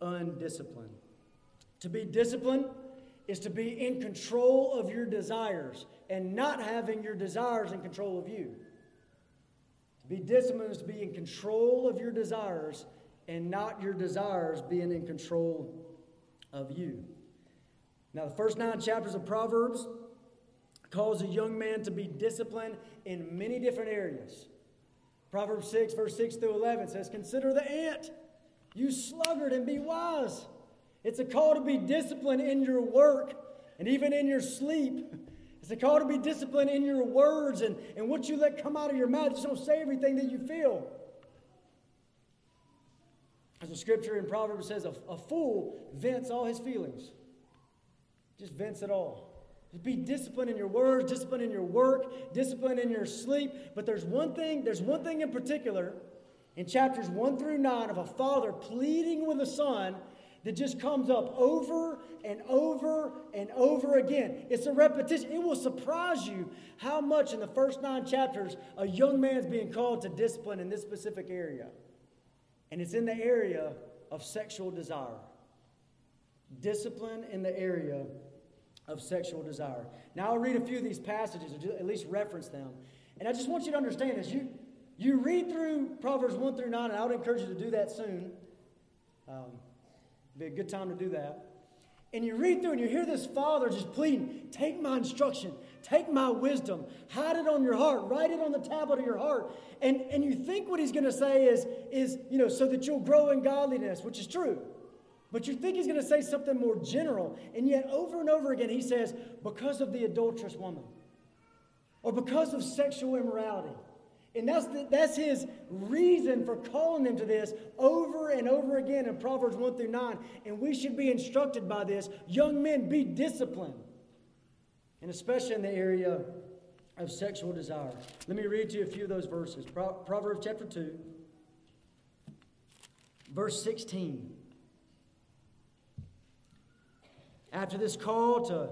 undisciplined. To be disciplined is to be in control of your desires and not having your desires in control of you. Be disciplined is to be in control of your desires and not your desires being in control of you. Now, the first nine chapters of Proverbs calls a young man to be disciplined in many different areas. Proverbs six, verse six through eleven says, Consider the ant, you sluggard, and be wise. It's a call to be disciplined in your work and even in your sleep. It's a call to be disciplined in your words and, and what you let come out of your mouth. Just don't say everything that you feel. As the scripture in Proverbs says, a, a fool vents all his feelings. Just vents it all. Just be disciplined in your words, disciplined in your work, disciplined in your sleep. But there's one thing, there's one thing in particular in chapters one through nine of a father pleading with a son that just comes up over and over and over again. It's a repetition. It will surprise you how much in the first nine chapters a young man's being called to discipline in this specific area. And it's in the area of sexual desire. Discipline in the area of sexual desire. Now I'll read a few of these passages, or at least reference them. And I just want you to understand this. You, you read through Proverbs one through nine, and I would encourage you to do that soon. Um... Be a good time to do that. And you read through and you hear this father just pleading, take my instruction, take my wisdom, hide it on your heart, write it on the tablet of your heart. And, and you think what he's going to say is, is, you know, so that you'll grow in godliness, which is true. But you think he's going to say something more general. And yet over and over again he says, because of the adulterous woman or because of sexual immorality. And that's the, that's his reason for calling them to this over and over again in Proverbs one through nine. And we should be instructed by this. Young men, be disciplined. And especially in the area of sexual desire. Let me read to you a few of those verses. Pro- Proverbs chapter two, verse sixteen. After this call to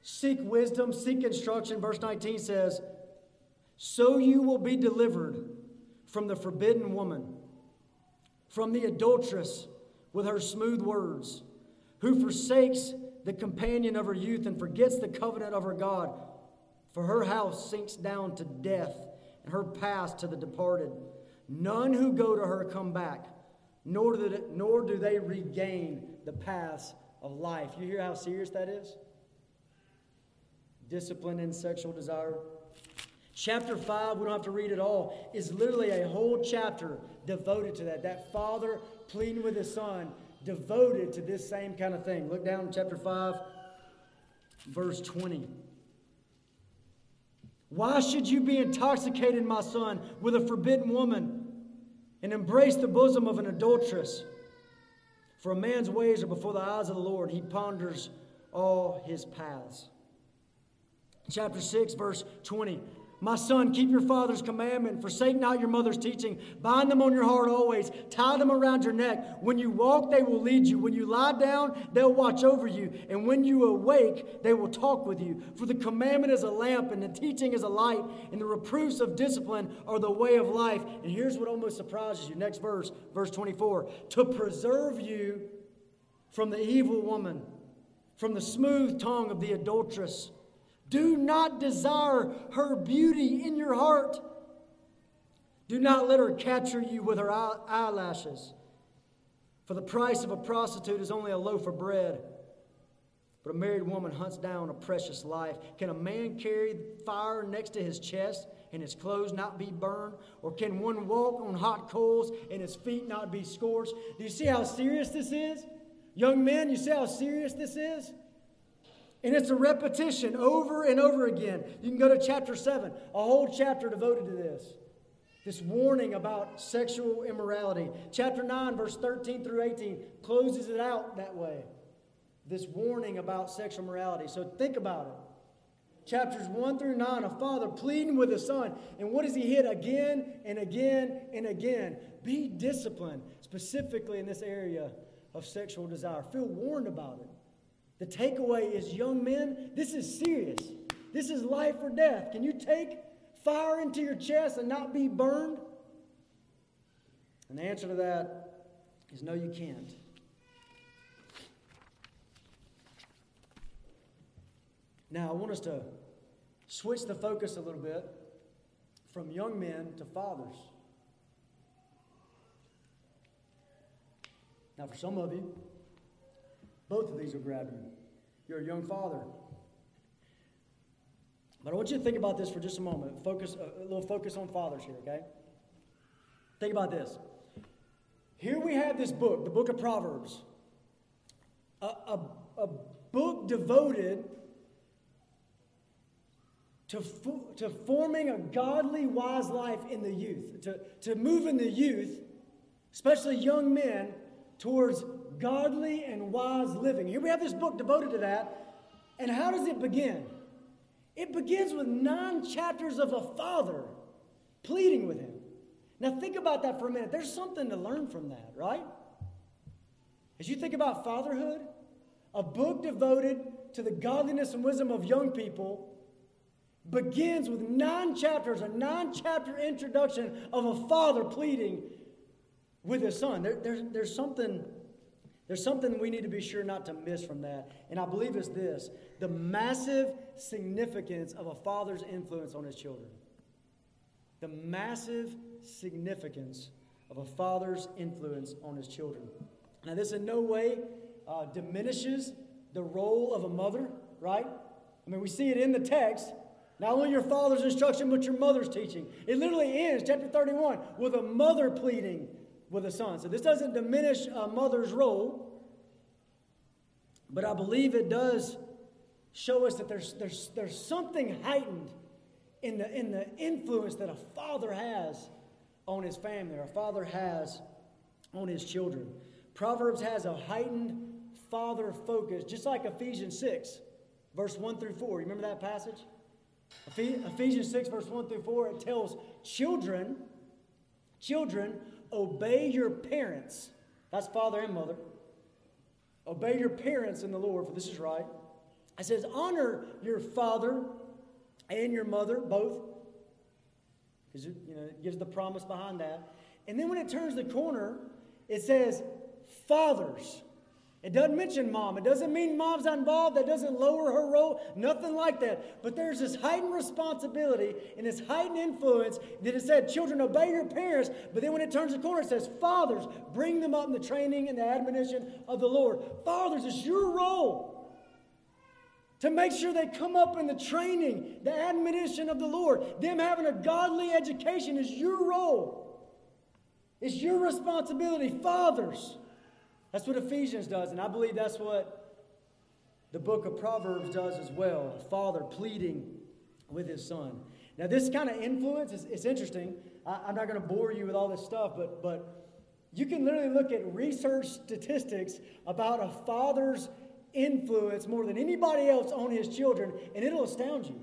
seek wisdom, seek instruction, verse nineteen says, So you will be delivered from the forbidden woman, from the adulteress with her smooth words, who forsakes the companion of her youth and forgets the covenant of her God. For her house sinks down to death, and her past to the departed. None who go to her come back, nor do they, nor do they regain the paths of life. You hear how serious that is? Discipline and sexual desire. Chapter five, we don't have to read it all, is literally a whole chapter devoted to that. That father pleading with his son, devoted to this same kind of thing. Look down in chapter five, verse twenty. Why should you be intoxicated, my son, with a forbidden woman and embrace the bosom of an adulteress? For a man's ways are before the eyes of the Lord. He ponders all his paths. Chapter six, verse twenty. My son, keep your father's commandment. Forsake not your mother's teaching. Bind them on your heart always. Tie them around your neck. When you walk, they will lead you. When you lie down, they'll watch over you. And when you awake, they will talk with you. For the commandment is a lamp, and the teaching is a light, and the reproofs of discipline are the way of life. And here's what almost surprises you. Next verse, verse twenty-four. To preserve you from the evil woman, from the smooth tongue of the adulteress. Do not desire her beauty in your heart. Do not let her capture you with her eyelashes. For the price of a prostitute is only a loaf of bread. But a married woman hunts down a precious life. Can a man carry fire next to his chest and his clothes not be burned? Or can one walk on hot coals and his feet not be scorched? Do you see how serious this is? Young men, you see how serious this is? And it's a repetition over and over again. You can go to chapter seven, a whole chapter devoted to this. This warning about sexual immorality. Chapter nine, verse thirteen through eighteen, closes it out that way. This warning about sexual morality. So think about it. Chapters one through nine, a father pleading with his son. And what does he hit again and again and again? Be disciplined, specifically in this area of sexual desire. Feel warned about it. The takeaway is, young men, this is serious. This is life or death. Can you take fire into your chest and not be burned? And the answer to that is no, you can't. Now, I want us to switch the focus a little bit from young men to fathers. Now, for some of you, both of these will grab you. You're a young father. But I want you to think about this for just a moment. Focus, a little focus on fathers here, okay? Think about this. Here we have this book, the book of Proverbs. A, a, a book devoted to, fo- to forming a godly, wise life in the youth. To, to moving the youth, especially young men, towards godly and wise living. Here we have this book devoted to that. And how does it begin? It begins with nine chapters of a father pleading with him. Now think about that for a minute. There's something to learn from that, right? As you think about fatherhood, a book devoted to the godliness and wisdom of young people begins with nine chapters, a nine-chapter introduction of a father pleading with his son. There, there, there's something... There's something we need to be sure not to miss from that. And I believe it's this: the massive significance of a father's influence on his children. The massive significance of a father's influence on his children. Now, this in no way uh, diminishes the role of a mother, right? I mean, we see it in the text. Not only your father's instruction, but your mother's teaching. It literally ends, chapter thirty-one, with a mother pleading with a son. So this doesn't diminish a mother's role, but I believe it does show us that there's there's there's something heightened in the in the influence that a father has on his family, or a father has on his children. Proverbs has a heightened father focus, just like Ephesians six, verse one through four. You remember that passage? Ephesians six, verse one through four. It tells children, children. Obey your parents. That's father and mother. Obey your parents in the Lord, for this is right. It says, honor your father and your mother, both. Because it, you know, it gives the promise behind that. And then when it turns the corner, it says, fathers. It doesn't mention mom. It doesn't mean mom's not involved. That doesn't lower her role. Nothing like that. But there's this heightened responsibility and this heightened influence that it said, children, obey your parents. But then when it turns the corner, it says, fathers, bring them up in the training and the admonition of the Lord. Fathers, it's your role to make sure they come up in the training, the admonition of the Lord. Them having a godly education is your role. It's your responsibility, fathers. That's what Ephesians does, and I believe that's what the book of Proverbs does as well. A father pleading with his son. Now, this kind of influence is it's interesting. I, I'm not going to bore you with all this stuff, but but you can literally look at research statistics about a father's influence more than anybody else on his children, and it'll astound you.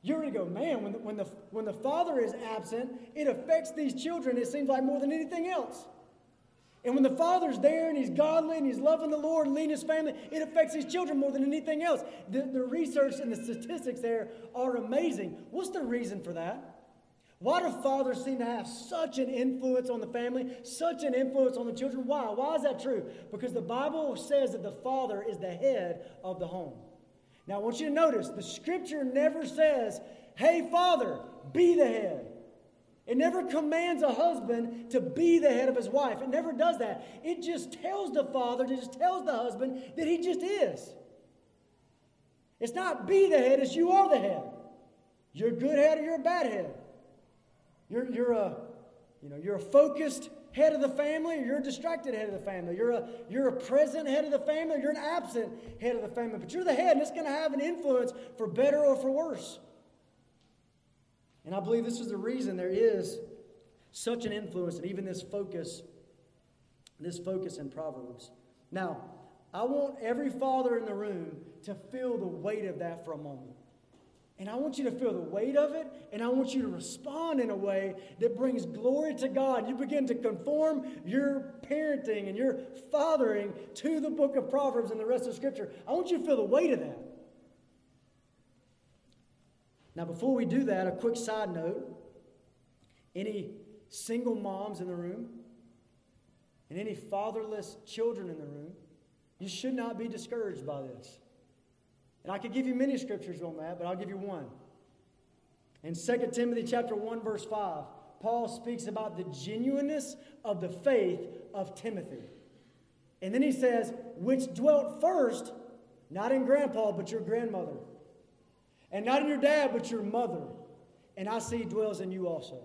You're going to go, man, when the, when the when the father is absent, it affects these children, it seems like, more than anything else. And when the father's there and he's godly and he's loving the Lord and leading his family, it affects his children more than anything else. The, the research and the statistics there are amazing. What's the reason for that? Why do fathers seem to have such an influence on the family, such an influence on the children? Why? Why is that true? Because the Bible says that the father is the head of the home. Now, I want you to notice, the scripture never says, hey, father, be the head. It never commands a husband to be the head of his wife. It never does that. It just tells the father, it just tells the husband that he just is. It's not be the head, it's you are the head. You're a good head or you're a bad head. You're, you're a, you know, you're a focused head of the family, or you're a distracted head of the family. You're a, you're a present head of the family, or you're an absent head of the family. But you're the head, and it's going to have an influence for better or for worse. And I believe this is the reason there is such an influence, and even this focus, this focus in Proverbs. Now, I want every father in the room to feel the weight of that for a moment. And I want you to feel the weight of it, and I want you to respond in a way that brings glory to God. You begin to conform your parenting and your fathering to the book of Proverbs and the rest of Scripture. I want you to feel the weight of that. Now, before we do that, a quick side note. Any single moms in the room and any fatherless children in the room, you should not be discouraged by this. And I could give you many scriptures on that, but I'll give you one. In Second Timothy chapter one, verse five, Paul speaks about the genuineness of the faith of Timothy. And then he says, which dwelt first, not in grandpa, but your grandmother. And not in your dad, but your mother. And I see dwells in you also.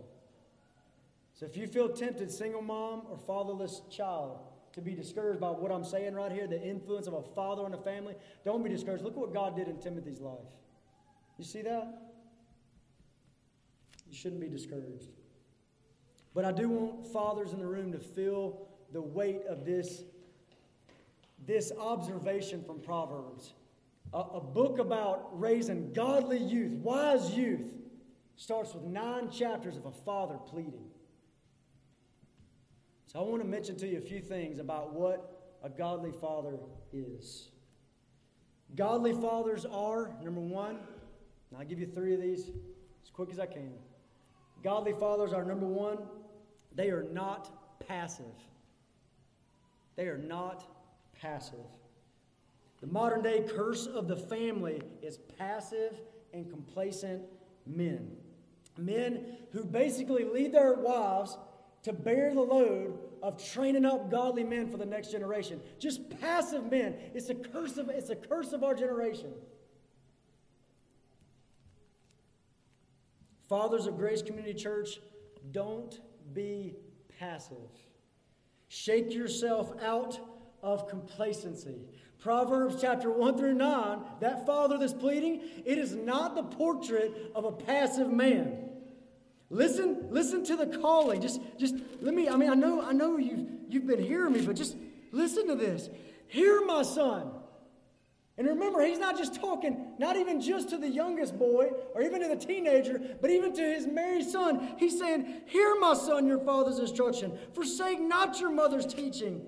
So if you feel tempted, single mom or fatherless child, to be discouraged by what I'm saying right here, the influence of a father on a family, don't be discouraged. Look what God did in Timothy's life. You see that? You shouldn't be discouraged. But I do want fathers in the room to feel the weight of this, this observation from Proverbs. A book about raising godly youth, wise youth, starts with nine chapters of a father pleading. So I want to mention to you a few things about what a godly father is. Godly fathers are, number one, and I'll give you three of these as quick as I can. Godly fathers are, number one, they are not passive. They are not passive. The modern-day curse of the family is passive and complacent men. Men who basically lead their wives to bear the load of training up godly men for the next generation. Just passive men. It's a curse of, it's a curse of our generation. Fathers of Grace Community Church, don't be passive. Shake yourself out of complacency. Proverbs chapter one through nine, that father that's pleading, it is not the portrait of a passive man. Listen, listen to the calling. Just, just let me, I mean, I know, I know you've, you've been hearing me, but just listen to this. Hear my son. And remember, he's not just talking, not even just to the youngest boy or even to the teenager, but even to his married son. He's saying, hear my son, your father's instruction. Forsake not your mother's teaching.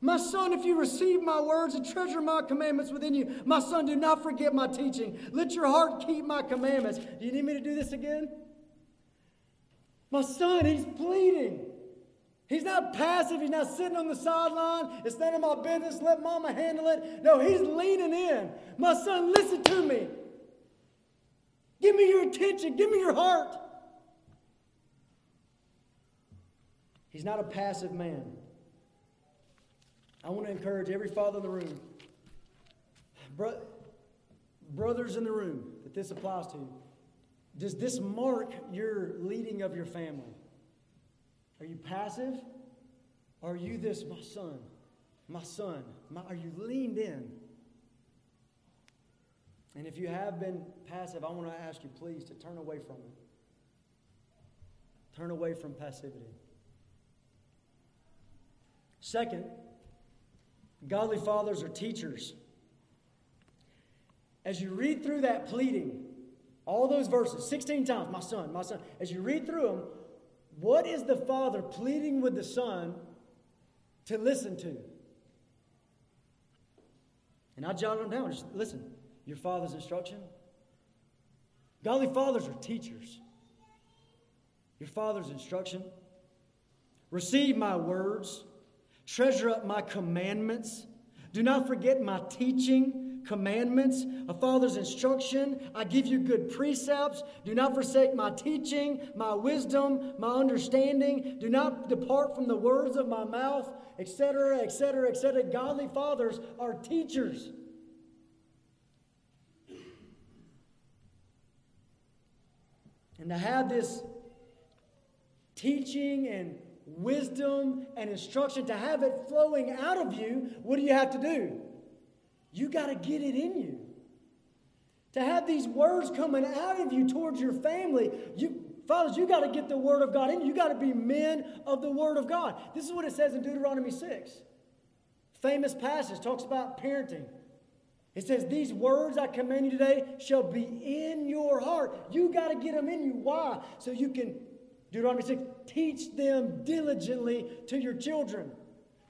My son, if you receive my words and treasure my commandments within you, my son, do not forget my teaching. Let your heart keep my commandments. Do you need me to do this again? My son, he's pleading. He's not passive. He's not sitting on the sideline. It's none of my business. Let mama handle it. No, he's leaning in. My son, listen to me. Give me your attention. Give me your heart. He's not a passive man. I want to encourage every father in the room, bro- brothers in the room, that this applies to. Does this mark your leading of your family? Are you passive? Are you this, my son, my son? My, are you leaned in? And if you have been passive, I want to ask you, please, to turn away from it. Turn away from passivity. Second, godly fathers are teachers. As you read through that pleading, all those verses, sixteen times, my son, my son. As you read through them, what is the father pleading with the son to listen to? And I jotted them down. Just listen. Your father's instruction. Godly fathers are teachers. Your father's instruction. Receive my words. Treasure up my commandments. Do not forget my teaching. Commandments, a father's instruction. I give you good precepts. Do not forsake my teaching, my wisdom, my understanding. Do not depart from the words of my mouth, et cetera, et cetera, et cetera. Godly fathers are teachers. And to have this teaching and wisdom and instruction, to have it flowing out of you, what do you have to do? You got to get it in you. To have these words coming out of you towards your family, you, fathers, you got to get the Word of God in you. You got to be men of the Word of God. This is what it says in Deuteronomy six. Famous passage, talks about parenting. It says, these words I command you today shall be in your heart. You got to get them in you. Why? So you can, Deuteronomy six, teach them diligently to your children.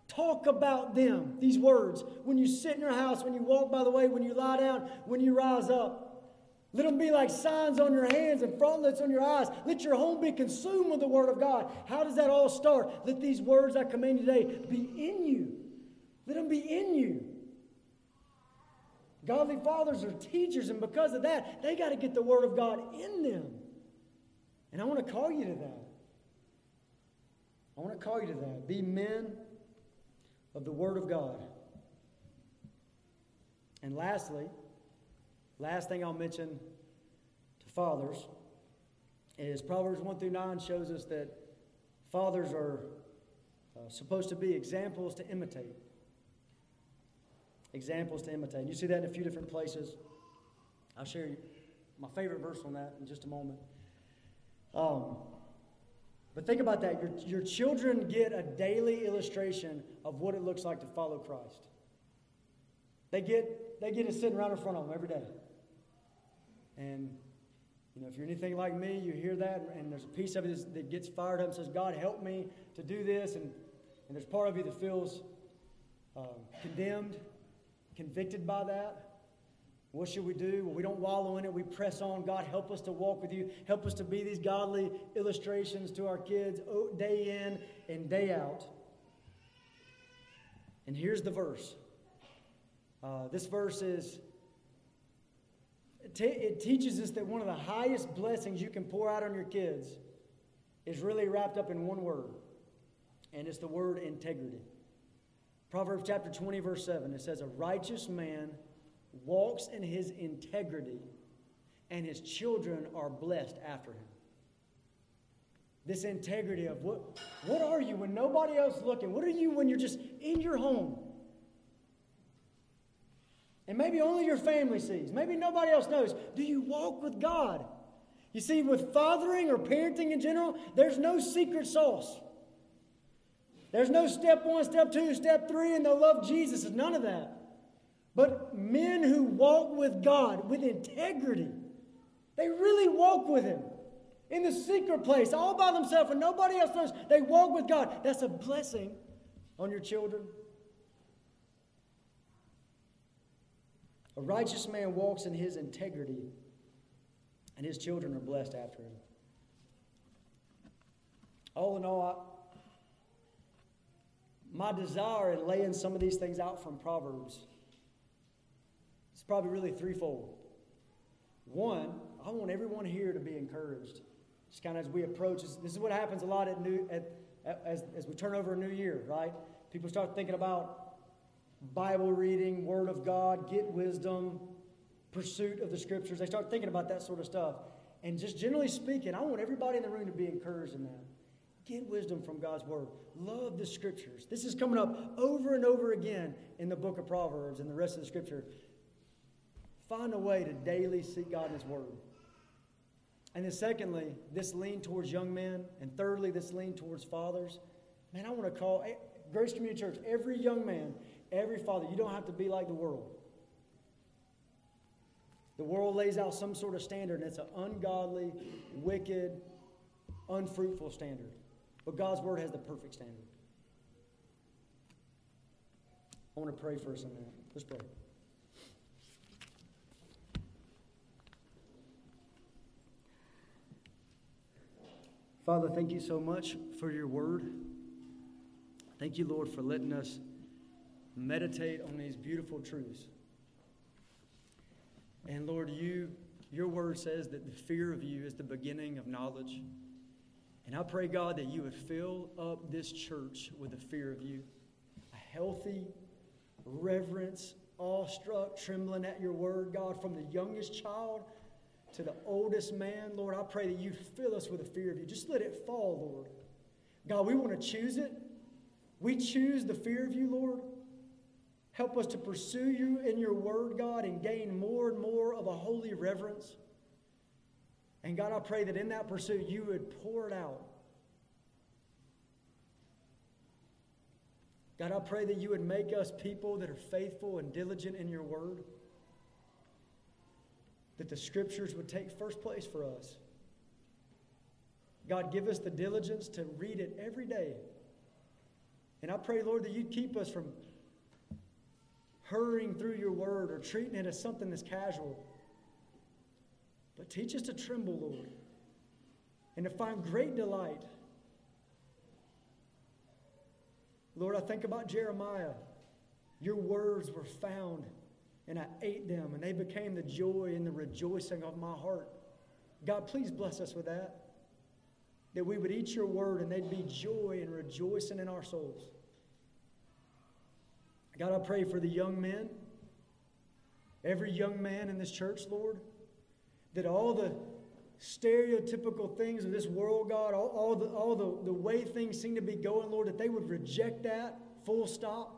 Talk about them, these words, when you sit in your house, when you walk by the way, when you lie down, when you rise up. Let them be like signs on your hands and frontlets on your eyes. Let your home be consumed with the Word of God. How does that all start? Let these words I command you today be in you. Let them be in you. Godly fathers are teachers, and because of that, they got to get the Word of God in them. And I want to call you to that. I want to call you to that. Be men of the Word of God. And lastly, last thing I'll mention to fathers is Proverbs one through nine shows us that fathers are uh, supposed to be examples to imitate. Examples to imitate. You see that in a few different places. I'll share my favorite verse on that in just a moment. Um, But think about that. Your, your children get a daily illustration of what it looks like to follow Christ. They get they get it sitting right in front of them every day. And you know, if you're anything like me, you hear that, and there's a piece of it that gets fired up and says, God, help me to do this. And, and there's part of you that feels uh, condemned, convicted by that. What should we do? Well, we don't wallow in it. We press on. God, help us to walk with you. Help us to be these godly illustrations to our kids day in and day out. And here's the verse. Uh, this verse is, it, te- it teaches us that one of the highest blessings you can pour out on your kids is really wrapped up in one word. And it's the word integrity. Proverbs chapter twenty, verse seven. It says, a righteous man walks in his integrity, and his children are blessed after him. This integrity of what, what are you when nobody else is looking? What are you when you're just in your home? And maybe only your family sees. Maybe nobody else knows. Do you walk with God? You see, with fathering or parenting in general, there's no secret sauce. There's no step one, step two, step three, and they'll love Jesus. There's none of that. But men who walk with God with integrity, they really walk with Him in the secret place, all by themselves, and nobody else knows. They walk with God. That's a blessing on your children. A righteous man walks in his integrity, and his children are blessed after him. All in all, I, my desire in laying some of these things out from Proverbs, it's probably really threefold. One, I want everyone here to be encouraged. Just kind of as we approach, this is what happens a lot at new at, at, as, as we turn over a new year, right? People start thinking about Bible reading, Word of God, get wisdom, pursuit of the Scriptures. They start thinking about that sort of stuff. And just generally speaking, I want everybody in the room to be encouraged in that. Get wisdom from God's Word. Love the Scriptures. This is coming up over and over again in the book of Proverbs and the rest of the Scripture. Find a way to daily seek God in His Word. And then secondly, this lean towards young men. And thirdly, this lean towards fathers. Man, I want to call Grace Community Church, every young man, every father. You don't have to be like the world. The world lays out some sort of standard, and it's an ungodly, wicked, unfruitful standard. But God's Word has the perfect standard. I want to pray for us on that. Let's pray. Father, thank you so much for your word. Thank you, Lord, for letting us meditate on these beautiful truths. And Lord, you, your word says that the fear of you is the beginning of knowledge. And I pray, God, that you would fill up this church with the fear of you. A healthy reverence, awestruck, trembling at your word, God, from the youngest child to the oldest man. Lord, I pray that you fill us with a fear of you. Just let it fall, Lord. God, we want to choose it. We choose the fear of you, Lord. Help us to pursue you in your word, God, and gain more and more of a holy reverence. And God, I pray that in that pursuit, you would pour it out. God, I pray that you would make us people that are faithful and diligent in your word. That the scriptures would take first place for us. God, give us the diligence to read it every day. And I pray, Lord, that you'd keep us from hurrying through your word or treating it as something that's casual. But teach us to tremble, Lord, and to find great delight. Lord, I think about Jeremiah. Your words were found, and I ate them, and they became the joy and the rejoicing of my heart. God, please bless us with that, that we would eat your word and they'd be joy and rejoicing in our souls. God, I pray for the young men, every young man in this church, Lord, that all the stereotypical things of this world, God, all, all, the, all the, the way things seem to be going, Lord, that they would reject that, full stop.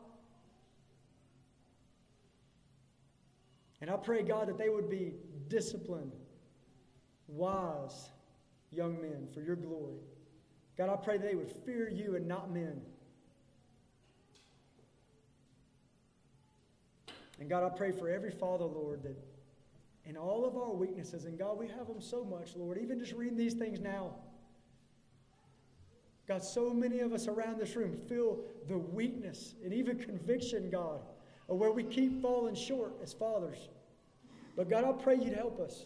And I pray, God, that they would be disciplined, wise young men for your glory. God, I pray they would fear you and not men. And God, I pray for every father, Lord, that in all of our weaknesses, and God, we have them so much, Lord, even just reading these things now. God, so many of us around this room feel the weakness and even conviction, God, or where we keep falling short as fathers. But God, I pray you'd help us.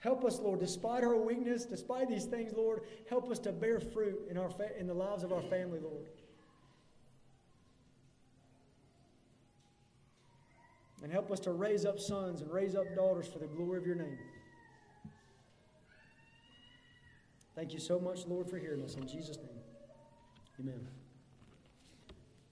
Help us, Lord, despite our weakness, despite these things, Lord, help us to bear fruit in our fa- in the lives of our family, Lord. And help us to raise up sons and raise up daughters for the glory of your name. Thank you so much, Lord, for hearing us. In Jesus' name, amen.